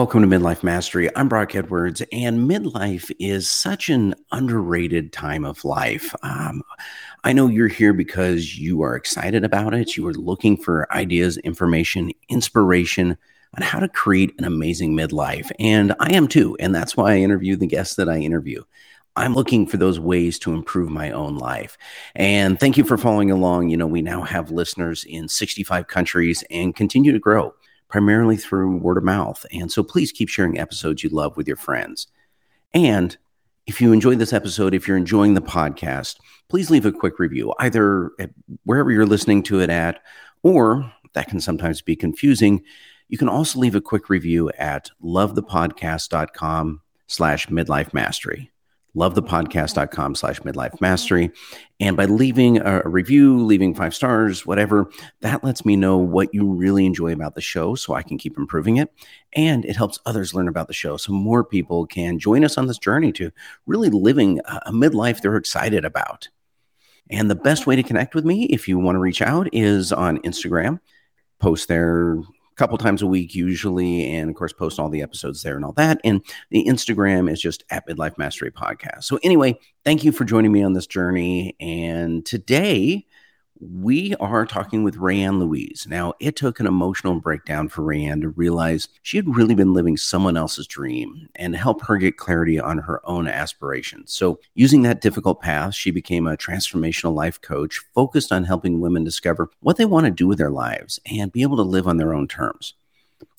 Welcome to Midlife Mastery. I'm Brock Edwards, and midlife is such an underrated time of life. I know you're here because you are excited about it. You are looking for ideas, information, inspiration on how to create an amazing midlife. And I am too, and that's why I interview the guests that I interview. I'm looking for those ways to improve my own life. And thank you for following along. You know, we now have listeners in 65 countries and continue to grow, primarily through word of mouth. And so please keep sharing episodes you love with your friends. And if you enjoyed this episode, if you're enjoying the podcast, please leave a quick review, either at wherever you're listening to it at, or that can sometimes be confusing. You can also leave a quick review at lovethepodcast.com/midlifemastery. lovethepodcast.com/midlifemastery. And by leaving a review, leaving 5 stars, whatever, that lets me know what you really enjoy about the show so I can keep improving it. And it helps others learn about the show so more people can join us on this journey to really living a midlife they're excited about. And the best way to connect with me, if you want to reach out, is on Instagram. Post there couple times a week usually, and of course post all the episodes there and all that. And the Instagram is just at Midlife Mastery Podcast. So anyway, thank you for joining me on this journey. And today we are talking with Rayanne Louise. Now, it took an emotional breakdown for Rayanne to realize she had really been living someone else's dream and help her get clarity on her own aspirations. So using that difficult path, she became a transformational life coach focused on helping women discover what they want to do with their lives and be able to live on their own terms.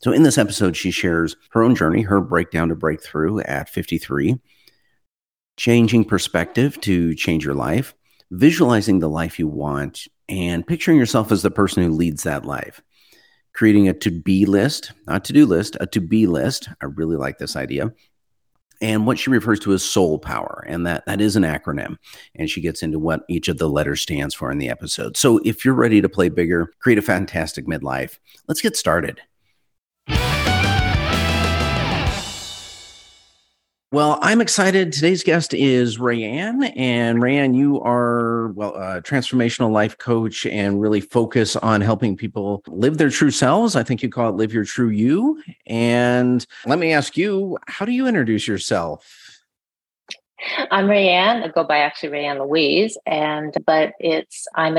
So in this episode, she shares her own journey, her breakdown to breakthrough at 53, changing perspective to change your life, visualizing the life you want, and picturing yourself as the person who leads that life. Creating a to-be list, not to-do list, a to-be list. I really like this idea. And what she refers to as soul power. And that is an acronym. And she gets into what each of the letters stands for in the episode. So if you're ready to play bigger, create a fantastic midlife, let's get started. Well, I'm excited. Today's guest is Rayanne. And Rayanne, you are a transformational life coach and really focus on helping people live their true selves. I think you call it live your true you. And let me ask you, how do you introduce yourself? I'm Rayanne. I go by actually Rayanne Louise, I'm a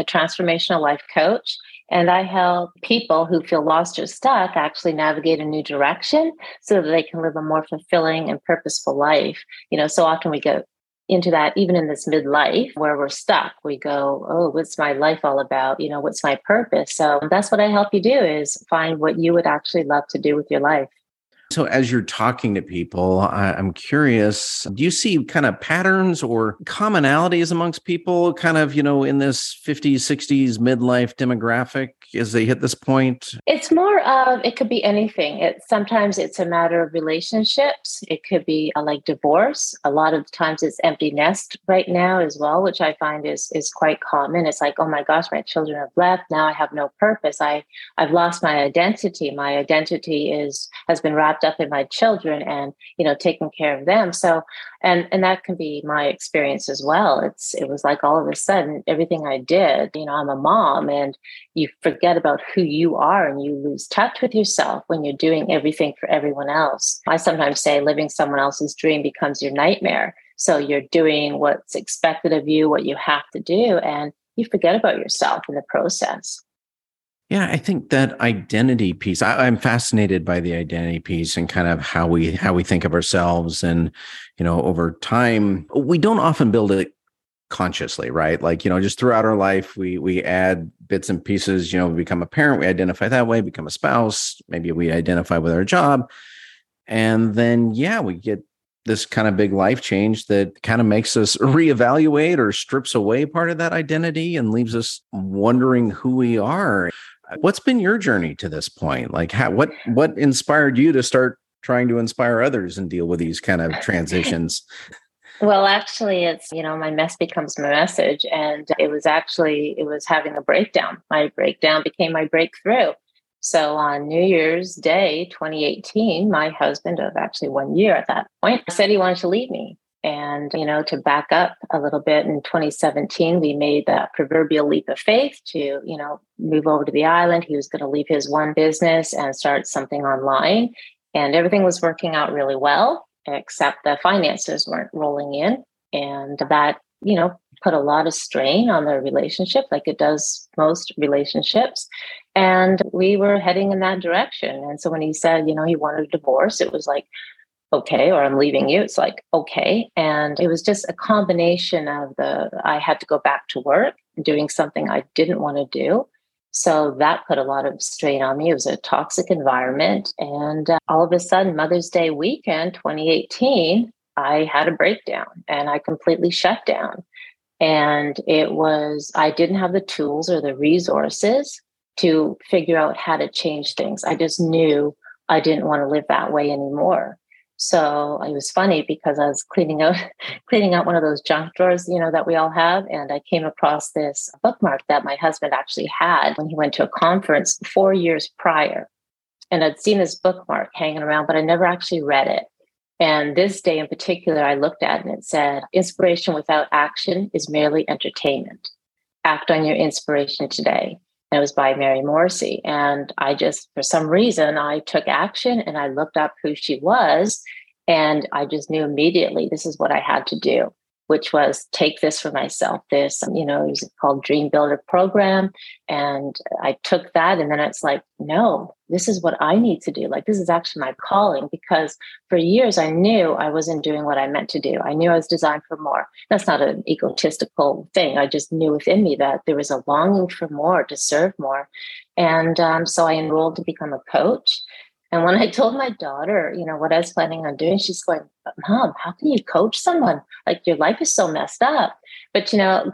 transformational life coach. And I help people who feel lost or stuck actually navigate a new direction so that they can live a more fulfilling and purposeful life. You know, so often we go into that, even in this midlife where we're stuck, we go, oh, what's my life all about? You know, what's my purpose? So that's what I help you do is find what you would actually love to do with your life. So as you're talking to people, I'm curious, do you see kind of patterns or commonalities amongst people kind of, you know, in this 50s, 60s midlife demographic as they hit this point? It's more of, it could be anything. Sometimes it's a matter of relationships. It could be like divorce. A lot of times it's empty nest right now as well, which I find is quite common. It's like, oh my gosh, my children have left. Now I have no purpose. I've lost my identity. My identity has been wrapped up in my children and, you know, taking care of them. So, and that can be my experience as well. It was like all of a sudden, everything I did, you know, I'm a mom, and you forget about who you are and you lose touch with yourself when you're doing everything for everyone else. I sometimes say living someone else's dream becomes your nightmare. So you're doing what's expected of you, what you have to do, and you forget about yourself in the process. Yeah, I think that identity piece, I'm fascinated by the identity piece and kind of how we think of ourselves. And, you know, over time, we don't often build it consciously, right? Like, you know, just throughout our life, we add bits and pieces, you know, we become a parent, we identify that way, become a spouse, maybe we identify with our job. And then, yeah, we get this kind of big life change that kind of makes us reevaluate or strips away part of that identity and leaves us wondering who we are. What's been your journey to this point? Like what inspired you to start trying to inspire others and deal with these kind of transitions? Well, actually it's, you know, my mess becomes my message. And it was having a breakdown. My breakdown became my breakthrough. So on New Year's Day, 2018, my husband of actually 1 year at that point said he wanted to leave me. And, you know, to back up a little bit, in 2017, we made that proverbial leap of faith to, you know, move over to the island. He was going to leave his one business and start something online. and everything was working out really well, except the finances weren't rolling in. And that, you know, put a lot of strain on their relationship, like it does most relationships. And we were heading in that direction. And so when he said, you know, he wanted a divorce, it was like, okay, or I'm leaving you. It's like, okay. And it was just a combination of I had to go back to work doing something I didn't want to do. So that put a lot of strain on me. It was a toxic environment. And all of a sudden, Mother's Day weekend, 2018, I had a breakdown and I completely shut down. And I didn't have the tools or the resources to figure out how to change things. I just knew I didn't want to live that way anymore. So it was funny because I was cleaning out one of those junk drawers, you know, that we all have. And I came across this bookmark that my husband actually had when he went to a conference 4 years prior. And I'd seen this bookmark hanging around, but I never actually read it. And this day in particular, I looked at it and it said, "Inspiration without action is merely entertainment. Act on your inspiration today." And it was by Mary Morrissey. And I just, for some reason, I took action and I looked up who she was. And I just knew immediately this is what I had to do, which was take this for myself. This, you know, it was called Dream Builder Program. And I took that. And then it's like, no, this is what I need to do. Like, this is actually my calling, because for years I knew I wasn't doing what I meant to do. I knew I was designed for more. That's not an egotistical thing. I just knew within me that there was a longing for more, to serve more. And so I enrolled to become a coach. And when I told my daughter, you know, what I was planning on doing, she's going, "Mom, how can you coach someone? Like, your life is so messed up." But, you know,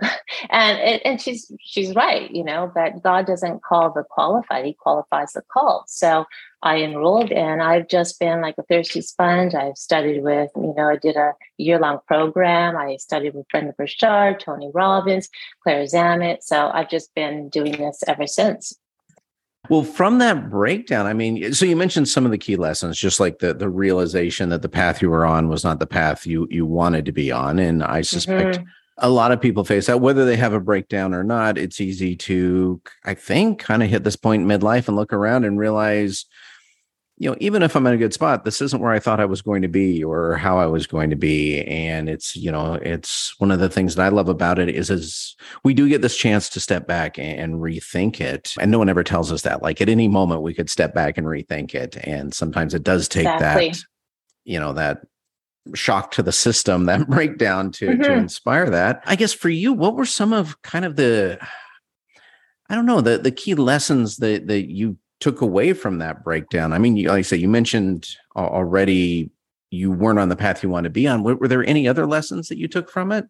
and she's right, you know, that God doesn't call the qualified. He qualifies the called. So I enrolled and I've just been like a thirsty sponge. I've studied with, you know, I did a year-long program. I studied with Brenda Burchard, Tony Robbins, Claire Zamet. So I've just been doing this ever since. Well, from that breakdown, I mean, so you mentioned some of the key lessons, just like the realization that the path you were on was not the path you wanted to be on. And I suspect a lot of people face that, whether they have a breakdown or not. It's easy to, I think, kind of hit this point in midlife and look around and realize, you know, even if I'm in a good spot, this isn't where I thought I was going to be or how I was going to be. And it's, you know, it's one of the things that I love about it is we do get this chance to step back and rethink it. And no one ever tells us that. Like, at any moment we could step back and rethink it. And sometimes it does take that, you know, that shock to the system, that breakdown to inspire that. I guess for you, what were some of kind of the key lessons that you took away from that breakdown? I mean, like I say, you mentioned already you weren't on the path you want to be on. Were there any other lessons that you took from it?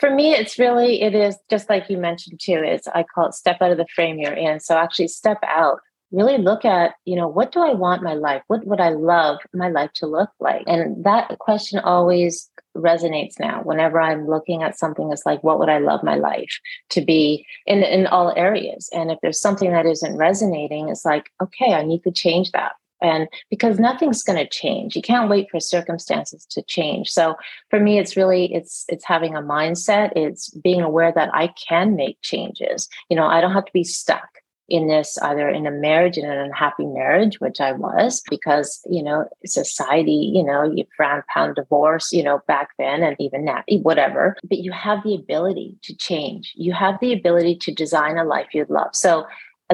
For me, it is just like you mentioned too, is I call it step out of the frame you're in. So actually step out, really look at, you know, what do I want my life? What would I love my life to look like? And that question always resonates now. Whenever I'm looking at something, it's like, what would I love my life to be in all areas? And if there's something that isn't resonating, it's like, okay, I need to change that. And because nothing's going to change, you can't wait for circumstances to change. So for me, it's really, it's having a mindset. It's being aware that I can make changes. You know, I don't have to be stuck in this, either in a marriage, in an unhappy marriage, which I was, because, you know, society, you know, you frown upon divorce, you know, back then and even now, whatever, but you have the ability to change. You have the ability to design a life you'd love. So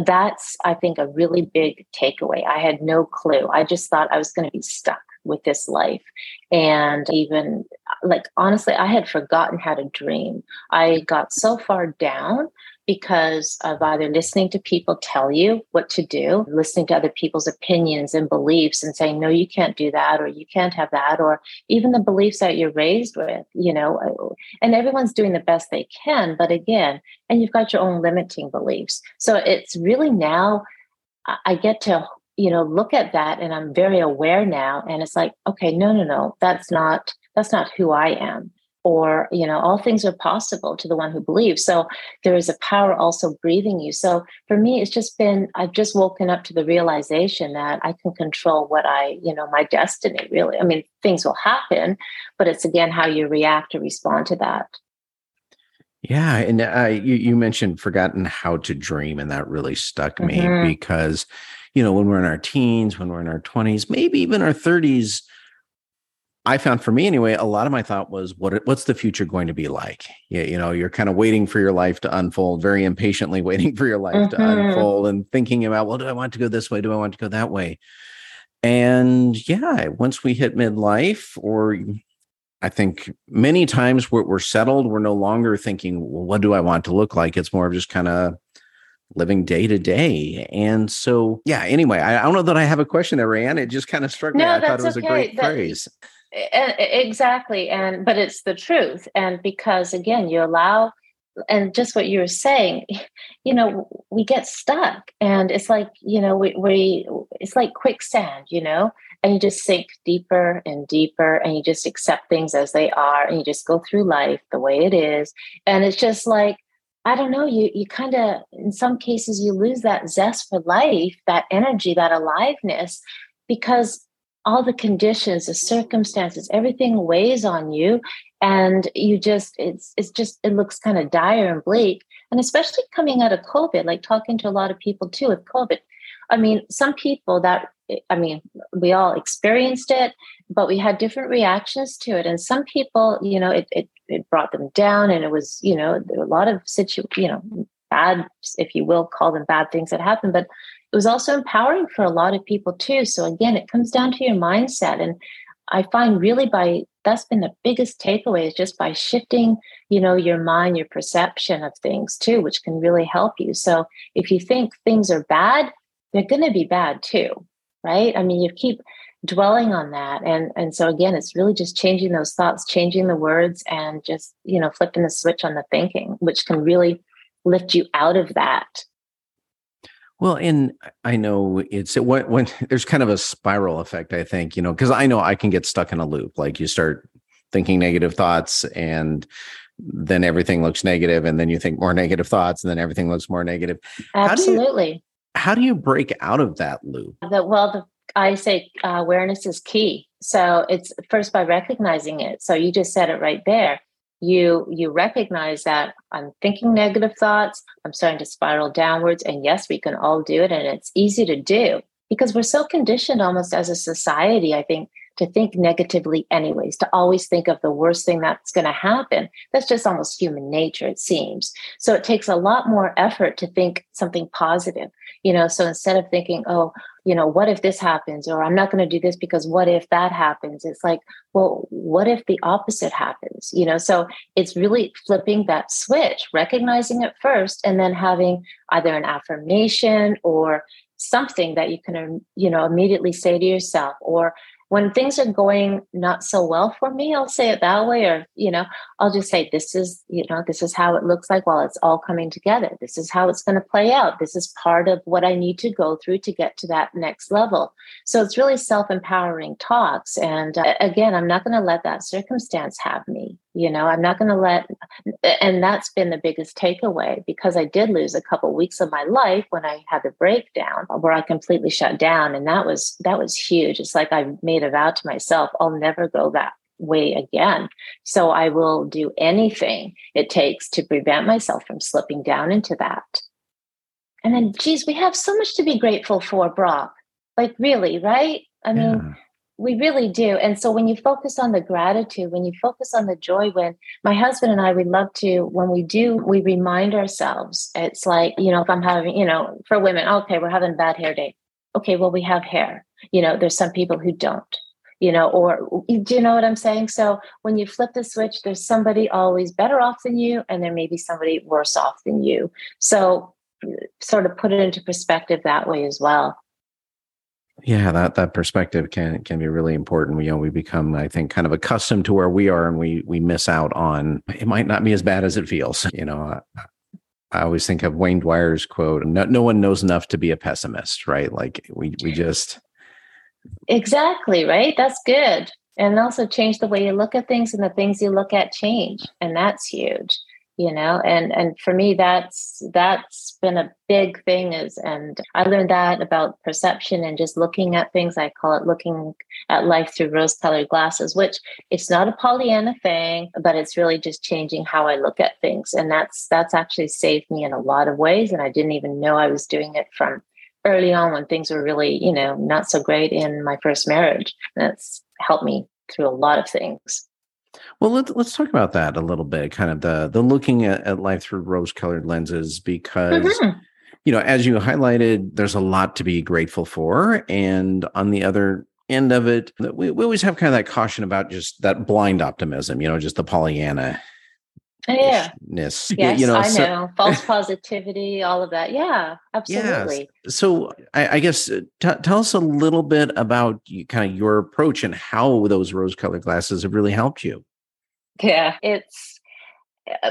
that's, I think, a really big takeaway. I had no clue. I just thought I was going to be stuck with this life. And even like, honestly, I had forgotten how to dream. I got so far down because of either listening to people tell you what to do, listening to other people's opinions and beliefs and saying, no, you can't do that, or you can't have that, or even the beliefs that you're raised with, you know, and everyone's doing the best they can. But again, and you've got your own limiting beliefs. So it's really now I get to, you know, look at that and I'm very aware now. And it's like, okay, no, that's not who I am. Or, you know, all things are possible to the one who believes. So there is a power also breathing you. So for me, it's just been, I've just woken up to the realization that I can control what I, you know, my destiny really. I mean, things will happen, but it's again, how you react or respond to that. Yeah. And you mentioned forgotten how to dream, and that really stuck me because you know, when we're in our teens, when we're in our 20s, maybe even our 30s, I found for me anyway, a lot of my thought was, what's the future going to be like? Yeah, you know, you're kind of waiting for your life to unfold, very impatiently waiting for your life to unfold and thinking about, well, do I want to go this way? Do I want to go that way? And yeah, once we hit midlife, or I think many times we're settled, we're no longer thinking, well, what do I want to look like? It's more of just kind of living day to day. And so, yeah, anyway, I don't know that I have a question there, Rayanne. It just kind of struck me. I thought it was a great phrase. Exactly. But it's the truth. And because again, you allow, and just what you were saying, you know, we get stuck, and it's like, you know, it's like quicksand, you know, and you just sink deeper and deeper, and you just accept things as they are. And you just go through life the way it is. And it's just like, I don't know, you kind of, in some cases, you lose that zest for life, that energy, that aliveness, because all the conditions, the circumstances, everything weighs on you, and you just, it looks kind of dire and bleak. And especially coming out of COVID, like talking to a lot of people too with COVID. I mean, some people we all experienced it, but we had different reactions to it. And some people, you know, it brought them down, and it was, you know, there were a lot of bad, if you will, call them bad things that happened, but it was also empowering for a lot of people too. So again, it comes down to your mindset. And I find really that's been the biggest takeaway, is just by shifting, you know, your mind, your perception of things too, which can really help you. So if you think things are bad, they're going to be bad too, right? I mean, you keep dwelling on that. And so again, it's really just changing those thoughts, changing the words, and just, you know, flipping the switch on the thinking, which can really lift you out of that. Well, and I know when there's kind of a spiral effect, I think, you know, because I know I can get stuck in a loop. Like, you start thinking negative thoughts, and then everything looks negative, and then you think more negative thoughts, and then everything looks more negative. Absolutely. How do you break out of that loop? I say awareness is key. So it's first by recognizing it. So you just said it right there. You recognize that I'm thinking negative thoughts, I'm starting to spiral downwards. And yes, we can all do it. And it's easy to do because we're so conditioned almost as a society, I think, to think negatively anyways, to always think of the worst thing that's going to happen. That's just almost human nature, it seems. So it takes a lot more effort to think something positive, you know, so instead of thinking, oh, you know, what if this happens, or I'm not going to do this because what if that happens? It's like, well, what if the opposite happens, you know? So it's really flipping that switch, recognizing it first, and then having either an affirmation or something that you can, you know, immediately say to yourself. Or when things are going not so well for me, I'll say it that way, or, you know, I'll just say, this is how it looks like while it's all coming together. This is how it's going to play out. This is part of what I need to go through to get to that next level. So it's really self-empowering talks. And again, I'm not going to let that circumstance have me, you know, and that's been the biggest takeaway, because I did lose a couple of weeks of my life when I had the breakdown where I completely shut down. And that was huge. It's like I made a vow to myself, I'll never go that way again. So I will do anything it takes to prevent myself from slipping down into that. And then, geez, we have so much to be grateful for, Brock. Like, really, right? I mean, we really do. And so when you focus on the gratitude, when you focus on the joy, when my husband and I, we love to, when we do, we remind ourselves. It's like, you know, if I'm having, you know, for women, okay, we're having a bad hair day. Okay, well, we have hair. You know, there's some people who don't, you know, or do you know what I'm saying? So when you flip the switch, there's somebody always better off than you, and there may be somebody worse off than you. So sort of put it into perspective that way as well. Yeah, that perspective can be really important. You know, we become, I think, kind of accustomed to where we are, and we miss out on, it might not be as bad as it feels. You know, I always think of Wayne Dwyer's quote, no one knows enough to be a pessimist, right? Like we just... Exactly, right? That's good. And also change the way you look at things, and the things you look at change. And that's huge, you know? And for me, that's been a big thing and I learned that about perception and just looking at things. I call it looking at life through rose-colored glasses, which it's not a Pollyanna thing, but it's really just changing how I look at things. And that's actually saved me in a lot of ways. And I didn't even know I was doing it from early on when things were really, you know, not so great in my first marriage. That's helped me through a lot of things. Well, let's talk about that a little bit, kind of the looking at life through rose-colored lenses, because, you know, as you highlighted, there's a lot to be grateful for. And on the other end of it, we always have kind of that caution about just that blind optimism, you know, just the Pollyanna. Yeah. Yes, you know, I know. False positivity, all of that. Yeah, absolutely. Yes. So I guess tell us a little bit about kind of your approach and how those rose-colored glasses have really helped you. Yeah,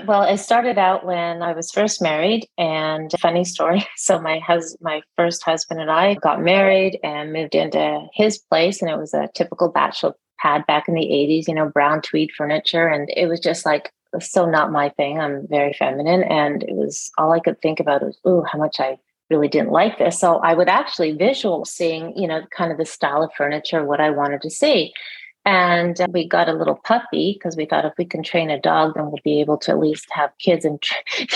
well, it started out when I was first married, and funny story. So my first husband and I got married and moved into his place, and it was a typical bachelor pad back in the 80s, you know, brown tweed furniture. And it was just like, so not my thing. I'm very feminine. And it was all I could think about was, ooh, how much I really didn't like this. So I would actually visual seeing, you know, kind of the style of furniture, what I wanted to see. And we got a little puppy because we thought if we can train a dog, then we'll be able to at least have kids and,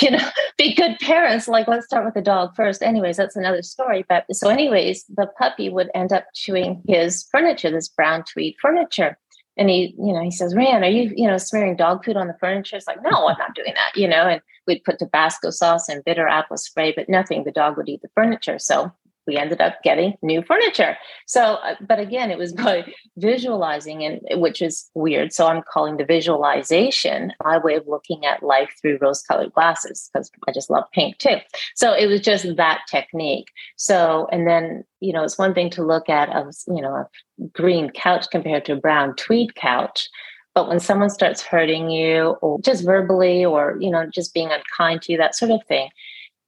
you know, be good parents. Like, let's start with the dog first. Anyways, that's another story. But so anyways, the puppy would end up chewing his furniture, this brown tweed furniture. And he, you know, he says, "Rayanne, are you, you know, smearing dog food on the furniture?" It's like, "No, I'm not doing that," you know, and we'd put Tabasco sauce and bitter apple spray, but nothing. The dog would eat the furniture. So we ended up getting new furniture. So, but again, it was by visualizing, and which is weird. So I'm calling the visualization my way of looking at life through rose-colored glasses, because I just love pink too. So it was just that technique. So, and then, you know, it's one thing to look at a, you know, a green couch compared to a brown tweed couch. But when someone starts hurting you, or just verbally, or, you know, just being unkind to you, that sort of thing,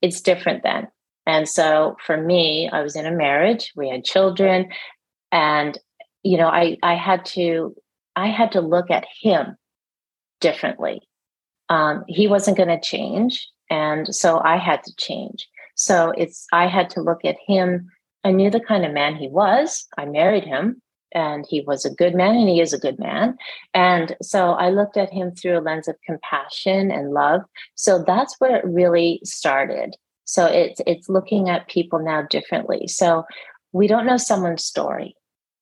it's different then. And so for me, I was in a marriage, we had children, and, you know, I had to look at him differently. He wasn't going to change. And so I had to change. So I had to look at him. I knew the kind of man he was. I married him, and he was a good man, and he is a good man. And so I looked at him through a lens of compassion and love. So that's where it really started. So it's looking at people now differently. So we don't know someone's story.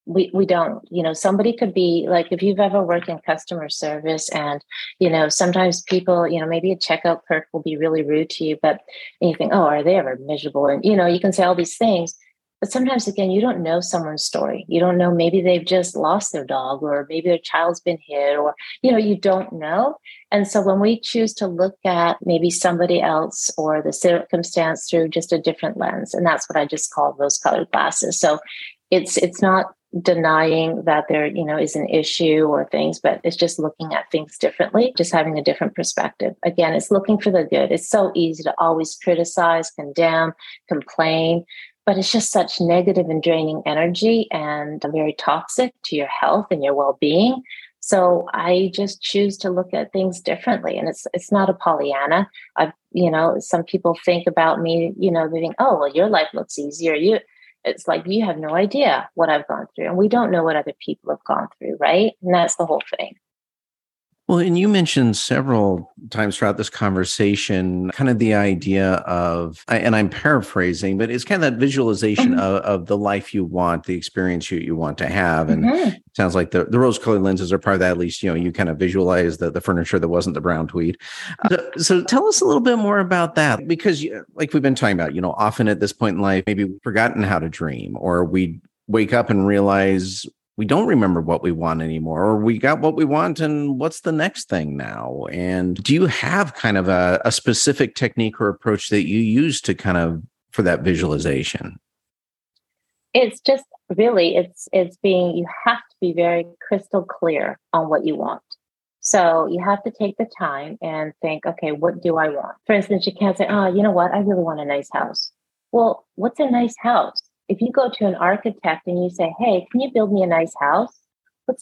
We don't, you know, somebody could be like, if you've ever worked in customer service, and, you know, sometimes people, you know, maybe a checkout clerk will be really rude to you, but you think, oh, are they ever miserable? And, you know, you can say all these things, but sometimes again, you don't know someone's story. You don't know, maybe they've just lost their dog, or maybe their child's been hit, or, you know, you don't know. And so when we choose to look at maybe somebody else or the circumstance through just a different lens, and that's what I just call rose-colored glasses. So it's not denying that there, you know, is an issue or things, but it's just looking at things differently, just having a different perspective. Again, it's looking for the good. It's so easy to always criticize, condemn, complain, but it's just such negative and draining energy, and very toxic to your health and your well-being. So I just choose to look at things differently. And it's not a Pollyanna. You know, some people think about me, you know, they think, oh, well, your life looks easier. It's like, you have no idea what I've gone through, and we don't know what other people have gone through. Right. And that's the whole thing. Well, and you mentioned several times throughout this conversation, kind of the idea of, and I'm paraphrasing, but it's kind of that visualization of the life you want, the experience you want to have. And it sounds like the rose-colored lenses are part of that. At least, you know, you kind of visualize the furniture that wasn't the brown tweed. So tell us a little bit more about that, because like we've been talking about, you know, often at this point in life, maybe we've forgotten how to dream, or we wake up and realize we don't remember what we want anymore, or we got what we want, and what's the next thing now? And do you have kind of a specific technique or approach that you use to kind of, for that visualization? It's just really, you have to be very crystal clear on what you want. So you have to take the time and think, okay, what do I want? For instance, you can't say, oh, you know what? I really want a nice house. Well, what's a nice house? If you go to an architect and you say, hey, can you build me a nice house? Well,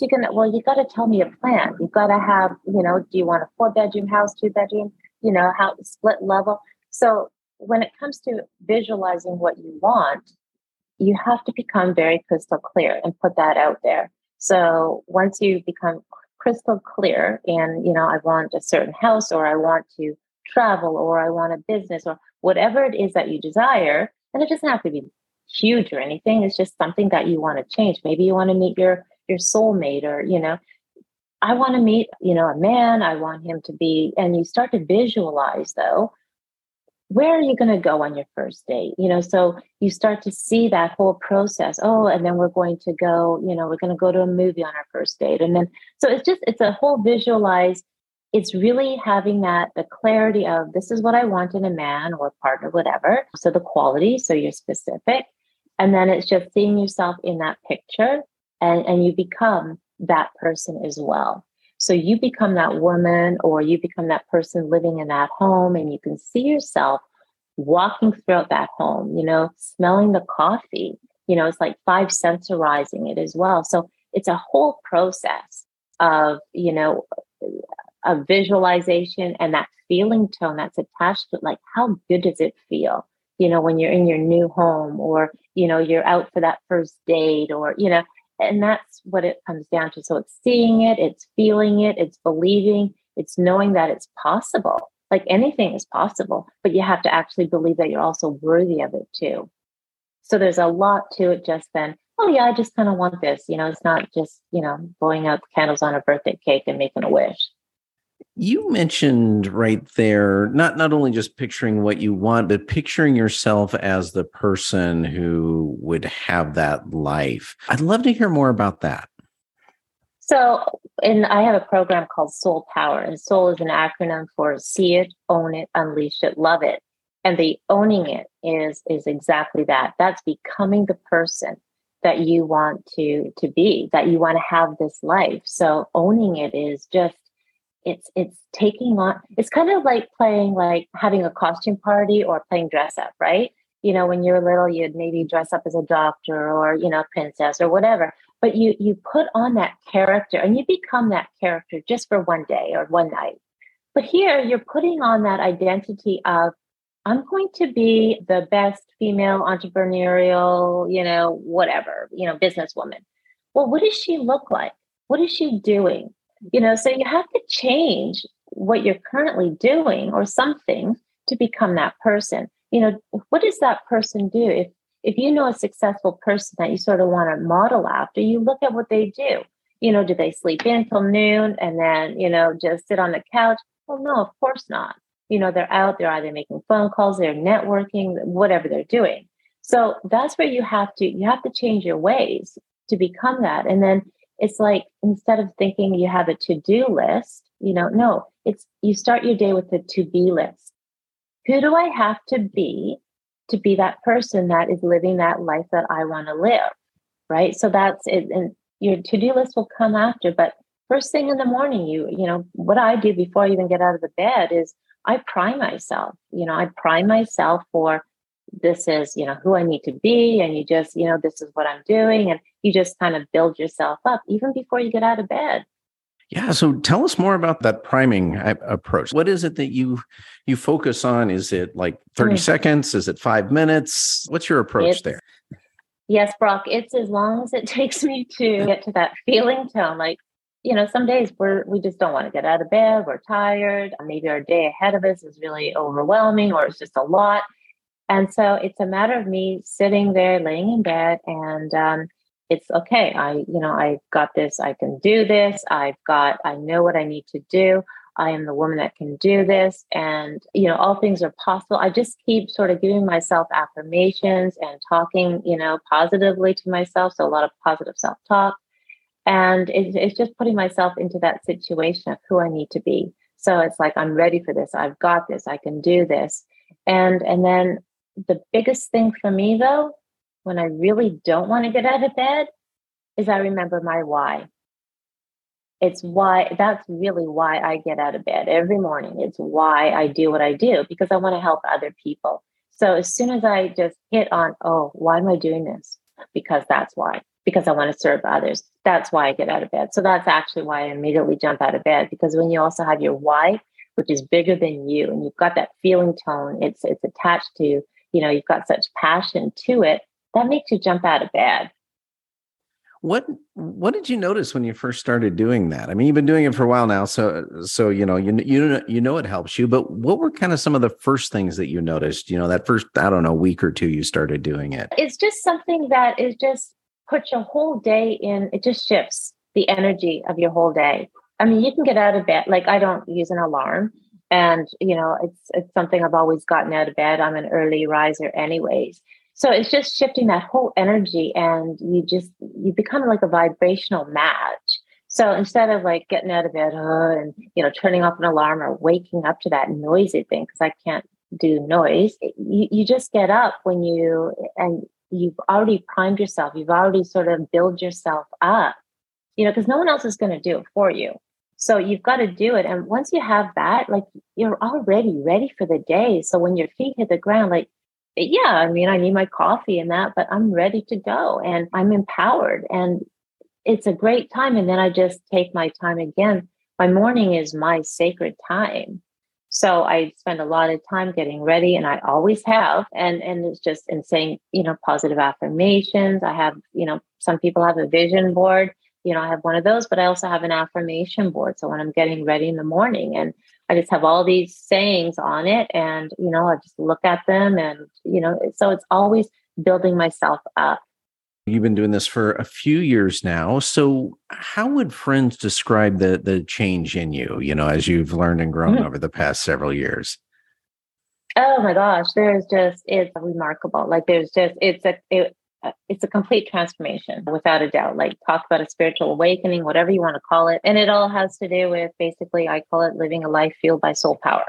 you got to tell me a plan. You've got to have, you know, do you want a 4-bedroom house, 2-bedroom, you know, how split level. So when it comes to visualizing what you want, you have to become very crystal clear and put that out there. So once you become crystal clear and, you know, I want a certain house, or I want to travel, or I want a business, or whatever it is that you desire, and it doesn't have to be huge or anything. It's just something that you want to change. Maybe you want to meet your soulmate, or, you know, I want to meet, you know, a man. I want him to be, and you start to visualize though, where are you going to go on your first date? You know, so you start to see that whole process. Oh, and then we're going to go, you know, we're going to go to a movie on our first date. And then, so it's just, it's a whole visualize. It's really having that, the clarity of this is what I want in a man or a partner, whatever. So the quality, so you're specific. And then it's just seeing yourself in that picture, and you become that person as well. So you become that woman, or you become that person living in that home, and you can see yourself walking throughout that home, you know, smelling the coffee, you know, it's like five sensorizing it as well. So it's a whole process of, you know, a visualization and that feeling tone that's attached to it. Like, how good does it feel, you know, when you're in your new home, or, you know, you're out for that first date, or, you know. And that's what it comes down to. So it's seeing it, it's feeling it, it's believing, it's knowing that it's possible. Like, anything is possible, but you have to actually believe that you're also worthy of it too. So there's a lot to it just then. Oh yeah, I just kind of want this. You know, it's not just, you know, blowing out candles on a birthday cake and making a wish. You mentioned right there, not only just picturing what you want, but picturing yourself as the person who would have that life. I'd love to hear more about that. So, and I have a program called Soul Power, and soul is an acronym for see it, own it, unleash it, love it. And the owning it is exactly that. That's becoming the person that you want to be, that you want to have this life. So owning it is just, it's taking on, it's kind of like playing, like having a costume party or playing dress up, right? You know, when you're little, you'd maybe dress up as a doctor or, you know, princess or whatever, but you put on that character and you become that character just for one day or one night. But here you're putting on that identity of, I'm going to be the best female entrepreneurial, you know, whatever, you know, businesswoman. Well, what does she look like? What is she doing? You know, so you have to change what you're currently doing or something to become that person. You know, what does that person do? If you know a successful person that you sort of want to model after, you look at what they do. You know, do they sleep in till noon and then, you know, just sit on the couch? Well, no, of course not. You know, they're out, they're either making phone calls, they're networking, whatever they're doing. So that's where you have to change your ways to become that. And then it's like, instead of thinking you have a to-do list, you know, no, it's, you start your day with a to-be list. Who do I have to be that person that is living that life that I want to live, right? So that's it. And your to-do list will come after, but first thing in the morning, you know, what I do before I even get out of the bed is I prime myself, you know, I prime myself for this is, you know, who I need to be. And you just, you know, this is what I'm doing. And you just kind of build yourself up even before you get out of bed. Yeah. So tell us more about that priming approach. What is it that you focus on? Is it like 30 seconds? Is it 5 minutes? What's your approach there? Yes, Brock, it's as long as it takes me to get to that feeling tone. Like, you know, some days we just don't want to get out of bed. We're tired. Maybe our day ahead of us is really overwhelming, or it's just a lot. And so it's a matter of me sitting there, laying in bed, and it's okay. I've got this. I can do this. I know what I need to do. I am the woman that can do this. And, you know, all things are possible. I just keep sort of giving myself affirmations and talking, you know, positively to myself. So a lot of positive self-talk. And it's just putting myself into that situation of who I need to be. So it's like, I'm ready for this. I've got this. I can do this. And then, the biggest thing for me, though, when I really don't want to get out of bed, is I remember my why. It's why, that's really why I get out of bed every morning. It's why I do what I do, because I want to help other people. So as soon as I just hit on, oh, why am I doing this? Because that's why, because I want to serve others. That's why I get out of bed. So that's actually why I immediately jump out of bed, because when you also have your why, which is bigger than you, and you've got that feeling tone, it's attached to, you know, you've got such passion to it, that makes you jump out of bed. What did you notice when you first started doing that? I mean, you've been doing it for a while now, so you know it helps you. But what were kind of some of the first things that you noticed? You know, that first, I don't know, week or two you started doing it. It's just something that is just puts your whole day in. It just shifts the energy of your whole day. I mean, you can get out of bed. Like, I don't use an alarm, and you know, it's something I've always gotten out of bed. I'm an early riser, anyways. So it's just shifting that whole energy, and you become like a vibrational match. So instead of like getting out of bed and, you know, turning off an alarm or waking up to that noisy thing, because I can't do noise, you just get up when you've already primed yourself. You've already sort of built yourself up, you know, because no one else is going to do it for you. So you've got to do it. And once you have that, like, you're already ready for the day. So when your feet hit the ground, like, yeah, I mean, I need my coffee and that, but I'm ready to go and I'm empowered and it's a great time. And then I just take my time again. My morning is my sacred time. So I spend a lot of time getting ready, and I always have. And it's just in saying, you know, positive affirmations. I have, you know, some people have a vision board. You know, I have one of those, but I also have an affirmation board. So when I'm getting ready in the morning, and I just have all these sayings on it, and, you know, I just look at them, and, you know, so it's always building myself up. You've been doing this for a few years now. So how would friends describe the change in you, you know, as you've learned and grown over the past several years? Oh my gosh, it's remarkable. Like, it's a complete transformation, without a doubt. Like, talk about a spiritual awakening, whatever you want to call it. And it all has to do with, basically, I call it living a life fueled by soul power.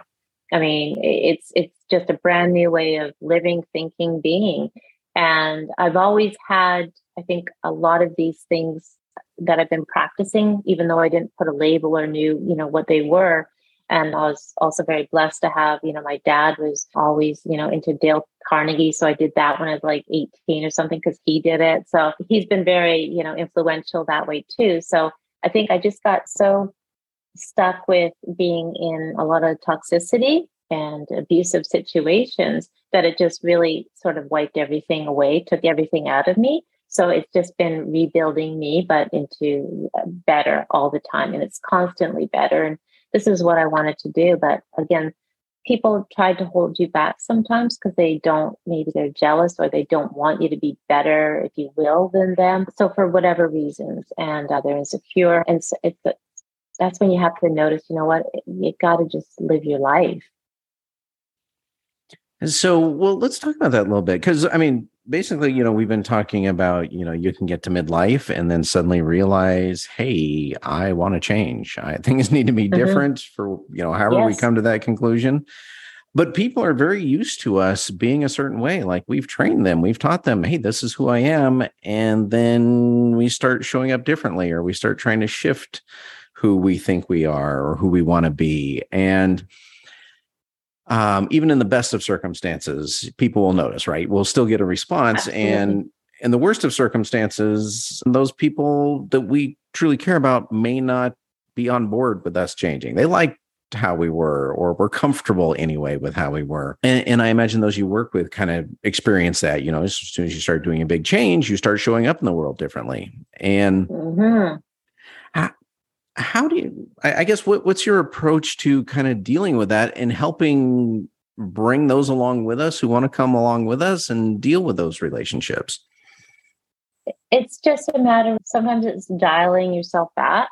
I mean, it's just a brand new way of living, thinking, being. And I've always had, I think, a lot of these things that I've been practicing, even though I didn't put a label or knew, you know, what they were. And I was also very blessed to have, you know, my dad was always, you know, into Dale Carnegie. So I did that when I was like 18 or something, because he did it. So he's been very, you know, influential that way too. So I think I just got so stuck with being in a lot of toxicity and abusive situations that it just really sort of wiped everything away, took everything out of me. So it's just been rebuilding me, but into better all the time. And it's constantly better. And this is what I wanted to do. But again, people try to hold you back sometimes because they don't, maybe they're jealous or they don't want you to be better, if you will, than them. So for whatever reasons, and they're insecure. And so that's when you have to notice, you know what, you got to just live your life. And so, well, let's talk about that a little bit. Because I mean, basically, you know, we've been talking about, you know, you can get to midlife and then suddenly realize, hey, I want to change. Things need to be different for, you know, however we come to that conclusion. But people are very used to us being a certain way. Like, we've trained them, we've taught them, hey, this is who I am. And then we start showing up differently, or we start trying to shift who we think we are or who we want to be. And even in the best of circumstances, people will notice, right? We'll still get a response. Absolutely. And in the worst of circumstances, those people that we truly care about may not be on board with us changing. They liked how we were, or were comfortable anyway with how we were. And I imagine those you work with kind of experience that, you know, as soon as you start doing a big change, you start showing up in the world differently. And how do you, I guess, what's your approach to kind of dealing with that and helping bring those along with us who want to come along with us and deal with those relationships? It's just a matter of, sometimes it's dialing yourself back.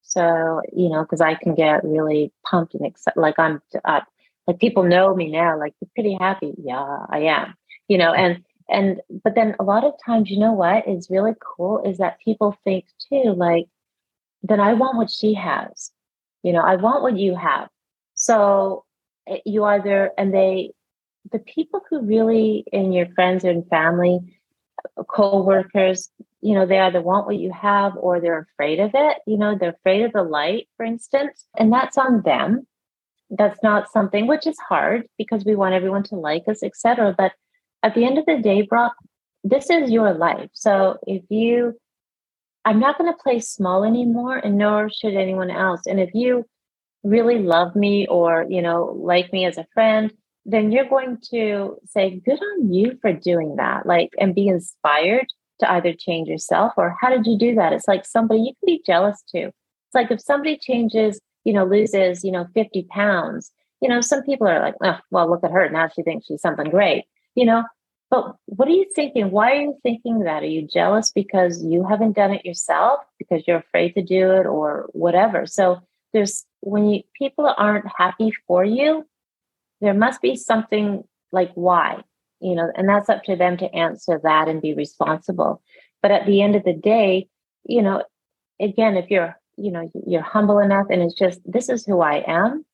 So, you know, because I can get really pumped and excited. Like, I'm up, like, people know me now, like, you're pretty happy. Yeah, I am, you know, but then a lot of times, you know, what is really cool is that people think too, like, then I want what she has, you know, I want what you have. So you either, and the people who really, in your friends and family, co-workers, you know, they either want what you have or they're afraid of it. You know, they're afraid of the light, for instance, and that's on them. That's not something, which is hard because we want everyone to like us, etc. But at the end of the day, Brock, this is your life. So if you, I'm not going to play small anymore, and nor should anyone else. And if you really love me or, you know, like me as a friend, then you're going to say, good on you for doing that. Like, and be inspired to either change yourself or how did you do that? It's like somebody you can be jealous to. It's like if somebody changes, loses, 50 pounds, some people are like, oh, well, look at her. Now she thinks she's something great, But what are you thinking? Why are you thinking that? Are you jealous because you haven't done it yourself, because you're afraid to do it or whatever? So when people aren't happy for you, there must be something like why, and that's up to them to answer that and be responsible. But at the end of the day, again, if you're humble enough and it's just, this is who I am.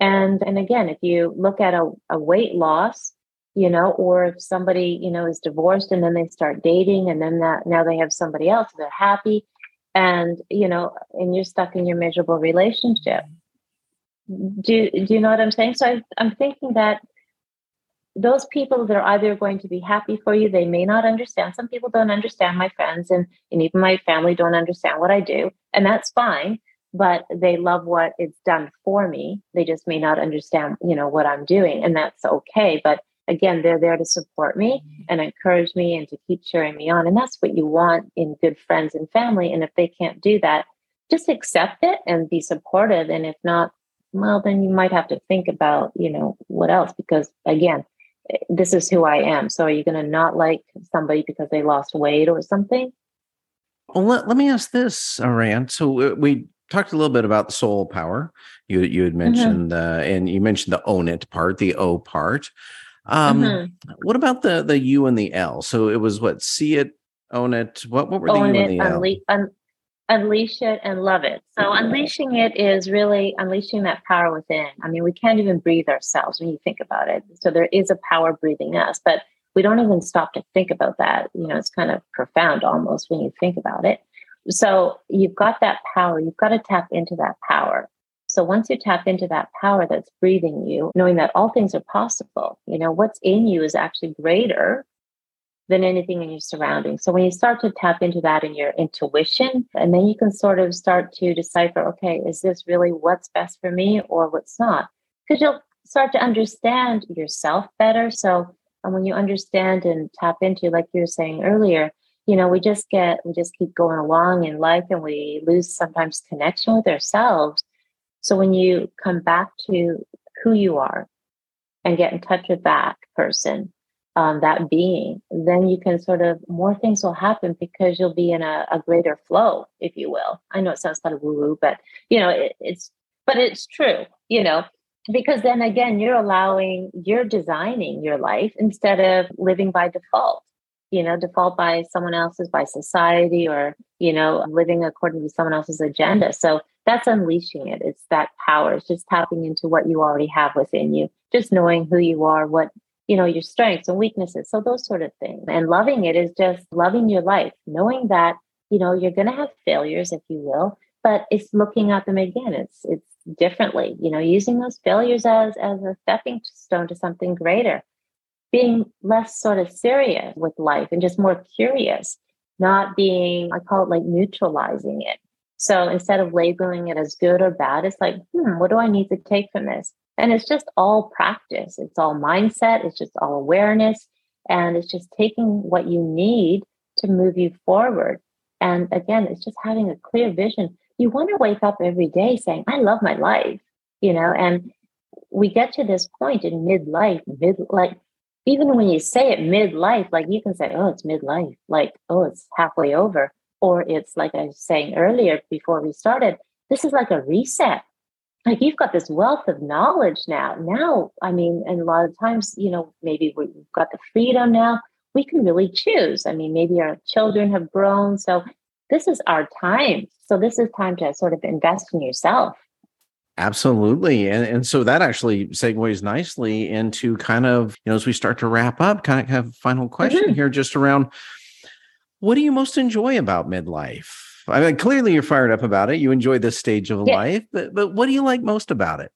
And again, if you look at a weight loss, or if somebody, is divorced and then they start dating and then now they have somebody else, they're happy and, and you're stuck in your miserable relationship. Do you know what I'm saying? So I'm thinking that those people, they're either going to be happy for you. They may not understand. Some people don't understand, my friends and even my family don't understand what I do. And that's fine, but they love what it's done for me. They just may not understand, what I'm doing, and that's okay. But again, they're there to support me and encourage me and to keep cheering me on. And that's what you want in good friends and family. And if they can't do that, just accept it and be supportive. And if not, well, then you might have to think about, what else, because again, this is who I am. So are you going to not like somebody because they lost weight or something? Well, let me ask this, Rayanne. So we talked a little bit about soul power. You had mentioned, and you mentioned the own it part, the O part. What about the U and the L? So it was what? See it, own it. What were the own U and the L? Unleash it and love it. So unleashing it is really unleashing that power within. I mean, we can't even breathe ourselves when you think about it. So there is a power breathing us, but we don't even stop to think about that. It's kind of profound almost when you think about it. So you've got that power. You've got to tap into that power. So once you tap into that power that's breathing you, knowing that all things are possible, what's in you is actually greater than anything in your surroundings. So when you start to tap into that in your intuition, and then you can sort of start to decipher, okay, is this really what's best for me or what's not? Because you'll start to understand yourself better. So when you understand and tap into, like you were saying earlier, we just keep going along in life and we lose sometimes connection with ourselves. So when you come back to who you are and get in touch with that person, that being, then you can sort of, more things will happen because you'll be in a greater flow, if you will. I know it sounds kind of woo-woo, but it's true, because then again, you're designing your life instead of living by default. Default by someone else's, by society, or, living according to someone else's agenda. So that's unleashing it. It's that power. It's just tapping into what you already have within you, just knowing who you are, what, your strengths and weaknesses. So those sort of things. And loving it is just loving your life, knowing that, you're going to have failures, if you will, but it's looking at them again. It's differently, using those failures as a stepping stone to something greater. Being less sort of serious with life and just more curious, not being, I call it like neutralizing it. So instead of labeling it as good or bad, it's like, what do I need to take from this? And it's just all practice. It's all mindset. It's just all awareness. And it's just taking what you need to move you forward. And again, it's just having a clear vision. You want to wake up every day saying, I love my life, and we get to this point in midlife. Even when you say it midlife, like you can say, oh, it's midlife, like, oh, it's halfway over. Or it's like I was saying earlier before we started, this is like a reset. Like you've got this wealth of knowledge now. Now, I mean, and a lot of times, maybe we've got the freedom now. We can really choose. I mean, maybe our children have grown. So this is our time. So this is time to sort of invest in yourself. Absolutely. And so that actually segues nicely into kind of, as we start to wrap up, kind of have a final question here just around, what do you most enjoy about midlife? I mean, clearly you're fired up about it. You enjoy this stage of life, but what do you like most about it?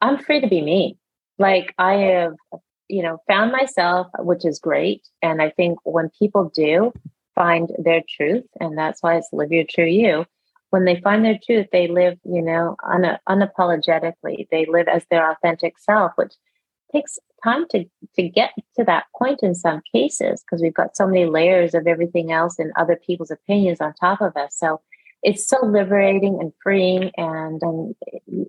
I'm free to be me. Like I have, found myself, which is great. And I think when people do find their truth, and that's why it's live your true you, when they find their truth, they live, unapologetically. They live as their authentic self, which takes time to get to that point in some cases, because we've got so many layers of everything else and other people's opinions on top of us. So it's so liberating and freeing. And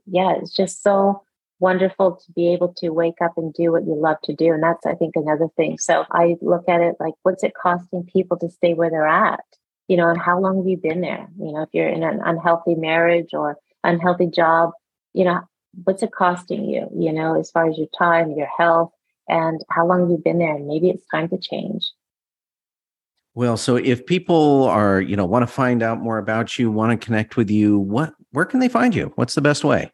yeah, it's just so wonderful to be able to wake up and do what you love to do. And that's, I think, another thing. So I look at it like, what's it costing people to stay where they're at? You know, and how long have you been there? You know, if you're in an unhealthy marriage or unhealthy job, you know, what's it costing you, you know, as far as your time, your health, and how long have you been there? And maybe it's time to change. Well, so if people are, you know, want to find out more about you, want to connect with you, where can they find you? What's the best way?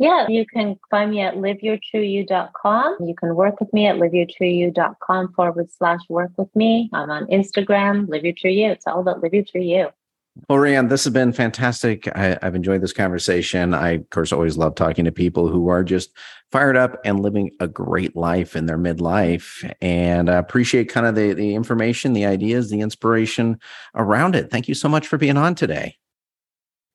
Yeah, you can find me at liveyourtrueyou.com. You can work with me at liveyourtrueyou.com/work with me. I'm on Instagram, liveyourtrueyou. It's all about liveyourtrueyou. Well, Rayanne, this has been fantastic. I've enjoyed this conversation. I, of course, always love talking to people who are just fired up and living a great life in their midlife. And I appreciate kind of the information, the ideas, the inspiration around it. Thank you so much for being on today.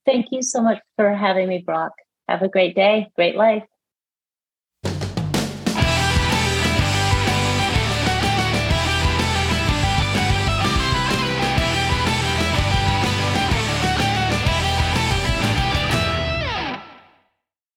Thank you so much for having me, Brock. Have a great day, great life.